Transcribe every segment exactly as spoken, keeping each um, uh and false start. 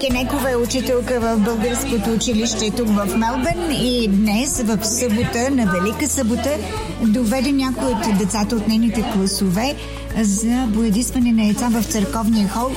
Кенекова е учителка в българското училище тук в Мелбърн и днес в събота, на Велика събота, доведе някои от децата от нейните класове за боядисване на яйца в църковния хол.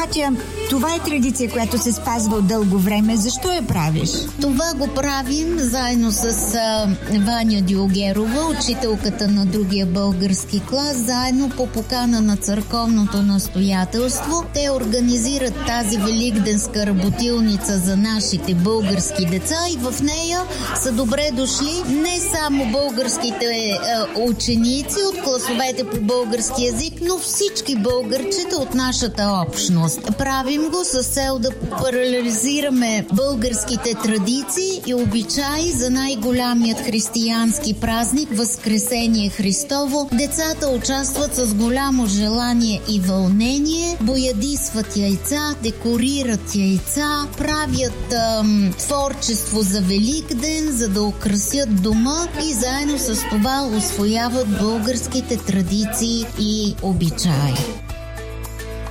Катя, това е традиция, която се спазва от дълго време. Защо я правиш? Това го правим заедно с а, Ваня Диогерова, учителката на другия български клас, заедно по покана на църковното настоятелство. Те организират тази великденска работилница за нашите български деца и в нея са добре дошли не само българските а, ученици от класовете по български език, но всички българчета от нашата общност. Правим го с цел да популяризираме българските традиции и обичаи за най-голямият християнски празник Възкресение Христово. Децата участват с голямо желание и вълнение, боядисват яйца, декорират яйца, правят ам, творчество за Великден, за да украсят дома и заедно с това усвояват българските традиции и обичаи.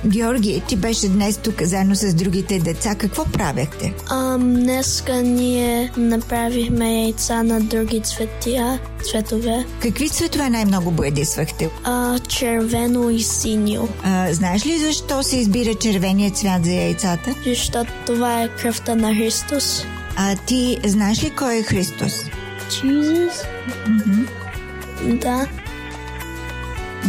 Георги, ти беше днес тук заедно с другите деца. Какво правяхте? Ам, днеска ние направихме яйца на други цветия, цветове. Какви цветове най-много боядисвахте? А, червено и синьо. А, знаеш ли защо се избира червения цвят за яйцата? Защото това е кръвта на Христос. А ти знаеш ли кой е Христос? Чизус? Mm-hmm. Да.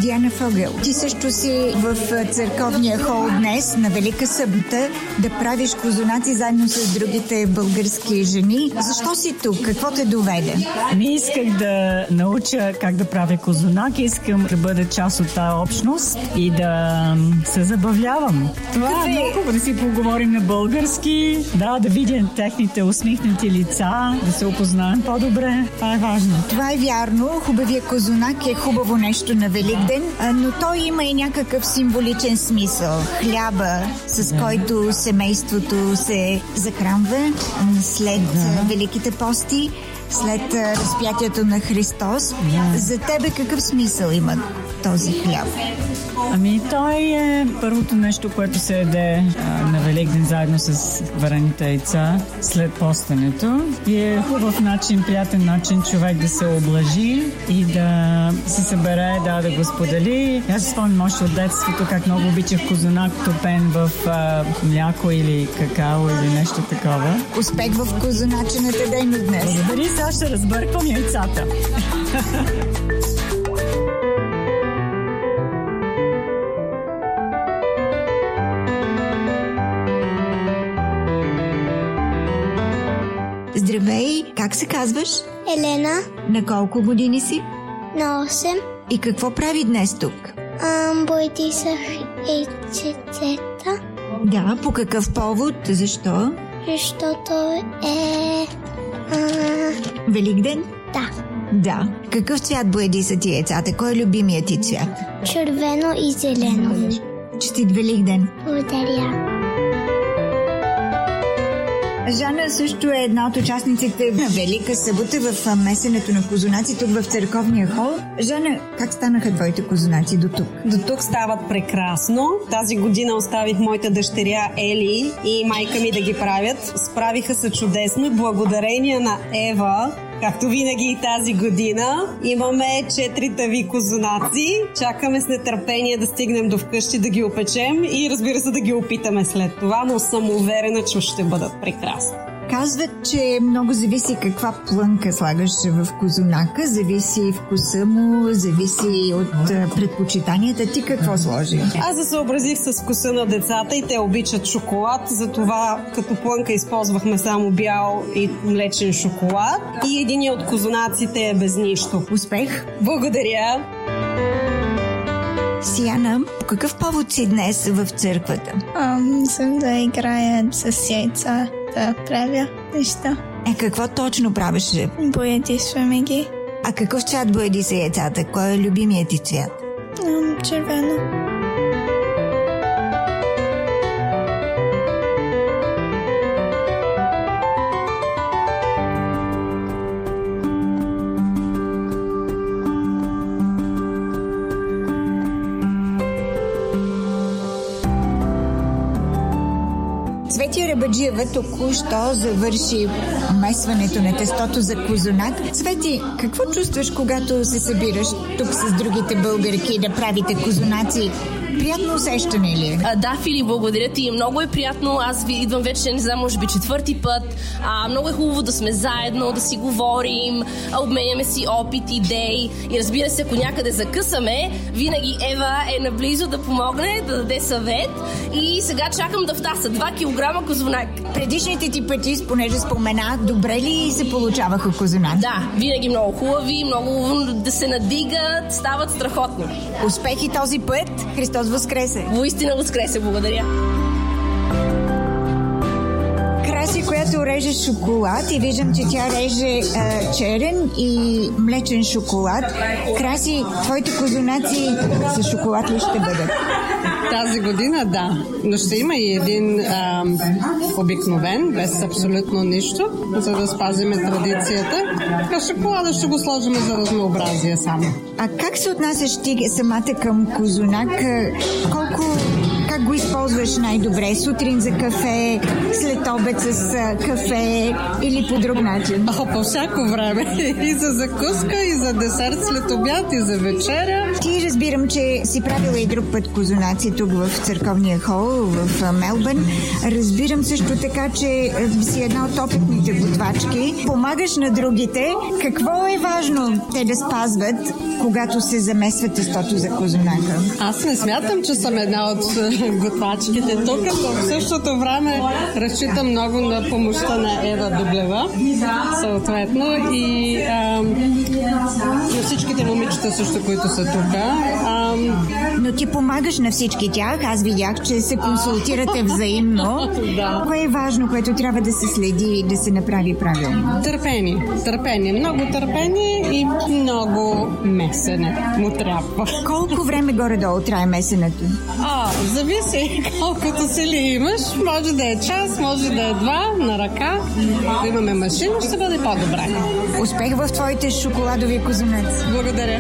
Диана Фогел, ти също си в църковния хол днес на Велика събота да правиш козунаци заедно с другите български жени. Защо си тук? Какво те доведе? Ми исках да науча как да правя козунаки. Искам да бъда част от тази общност и да се забавлявам. Това Къде? е много, да си поговорим на български, да, да видим техните усмихнати лица, да се опознаем по-добре. Това е важно. Това е вярно. Хубавия козунак е хубаво нещо на Велик ден, но той има и някакъв символичен смисъл. Хляба, с да. който семейството се захранва след да. Великите пости, след разпятието на Христос. Да. За тебе какъв смисъл има този хляб? Ами той е първото нещо, което се яде на Великден заедно с варените яйца след постенето. И е хубав начин, приятен начин човек да се облажи и да се събере, да, да го сподели. Аз си спомням още от детството как много обичах козунак топен в а, мляко или какао или нещо такова. Успех в козуначената дейност днес. Благодари, сега ще разбърквам яйцата. Здравей! Как се казваш? Елена. На колко години си? На осем. И какво прави днес тук? Ам, боядисах яйцата. Да, по какъв повод? Защо? Защото е... А... Великден? Да. Да. Какъв цвят боядиса ти яйцата? Кой е любимият ти цвят? Червено и зелено. Честит Великден! Благодаря! Жанна също е една от участниците на Велика събота в месенето на козунаци тук в църковния хол. Жанна, как станаха твоите козунаци до тук? До тук стават прекрасно. Тази година оставих моята дъщеря Ели и майка ми да ги правят. Справиха се чудесно и благодарение на Ева, както винаги и тази година, имаме четири тави козунаци. Чакаме с нетърпение да стигнем до вкъщи, да ги опечем и разбира се да ги опитаме след това, но съм уверена, че ще бъдат прекрасни. Казват, че много зависи каква плънка слагаш в козунака, зависи вкуса му, зависи от предпочитанията ти. Какво сложи? Аз се съобразих с вкуса на децата и те обичат шоколад, затова като плънка използвахме само бял и млечен шоколад и един от козунаците е без нищо. Успех! Благодаря! Сияна, по какъв повод си днес в църквата? Ам, съм да играя с яйца, да правя неща. Е, какво точно правиш? Боядисваме ги. А какъв цвят бояди се яйцата? Кой е любимият ти цвят? Червено. Свети Рабаджиева току-що завърши месването на тестото за козунак. Свети, какво чувстваш, когато се събираш тук с другите българки да правите козунаци? Приятно усещане ли е? А, да, Фили, благодаря ти. Много е приятно. Аз ви идвам вече, не знам, може би четвърти път. А, много е хубаво да сме заедно, да си говорим, обменяме си опит, идеи. И разбира се, ако някъде закъсаме, винаги Ева е наблизо да помогне, да даде съвет. И сега чакам да втаса два килограма козунак. Предишните ти пъти, понеже спомена, добре ли се получаваха козунаци? Да, винаги много хубави, много да се надигат, стават страхотни. Успехи този път. Христос възкресе. Воистина възкресе, благодаря. Краси, която реже шоколад и виждам, че тя реже а, черен и млечен шоколад. Краси, твоите козунаци с шоколад ли ще бъдат? Тази година да, но ще има и един а, обикновен, без абсолютно нищо, за да спазиме традицията. Така шоколада ще го сложим за разнообразие само. А как се отнасяш ти самата към козунак? Колко, как го използваш най-добре? Сутрин за кафе, след обед с кафе или по друг начин? О, по всяко време. И за закуска, и за десерт след обяд, и за вечеря. Ти разбирам, че си правила и друг път козунаци тук в църковния хол в Мелбърн. Разбирам също така, че си една от опитните готвачки. Помагаш на другите. Какво е важно те да спазват, когато се замесва тестото за козунака? Аз не смятам, че съм една от готвачките тук, но в същото време разчитам много на помощта на Ева Дублева, съответно, и на всичките момичета също, които са тук. Ам... Но ти помагаш на всички тях. Аз видях, че се консултирате взаимно. Да. Това е важно, което трябва да се следи и да се направи правилно. Търпени. Търпени. Много търпени и много месене му трябва. Колко време горе-долу трае месенето? А, зависи колкото сили имаш. Може да е час, може да е два на ръка. Ако имаме машина, ще бъде по-добре. Успех в твоите шоколадови козунаци. Благодаря.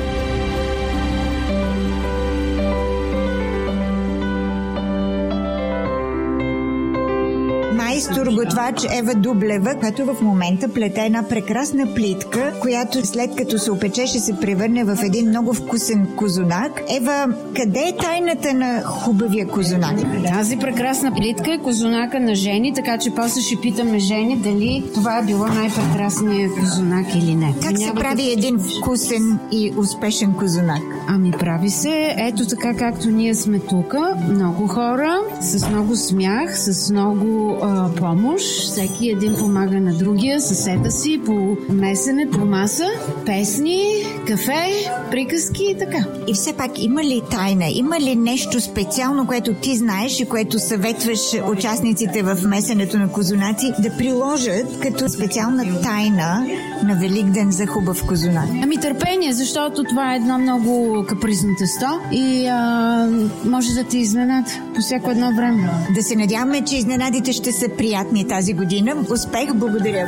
Турготвач Ева Дублева, която в момента плете една прекрасна плитка, която след като се опече ще се превърне в един много вкусен козунак. Ева, къде е тайната на хубавия козунак? Тази прекрасна плитка е козунака на Жени, така че после ще питаме Жени дали това е било най-прекрасният козунак или не. Как се прави да... един вкусен и успешен козунак? Ами прави се, ето така както ние сме тука, много хора, с много смях, с много помощ. Всеки един помага на другия, съседа си, по месене, по маса, песни, кафе, приказки и така. И все пак има ли тайна? Има ли нещо специално, което ти знаеш и което съветваш участниците в месенето на козунаци да приложат като специална тайна на Великден за хубав козунак? Ами търпение, защото това е едно много капризно тесто и а, може да те изненад по всяко едно време. Да се надяваме, че изненадите ще са приятни тази година. Успех! Благодаря!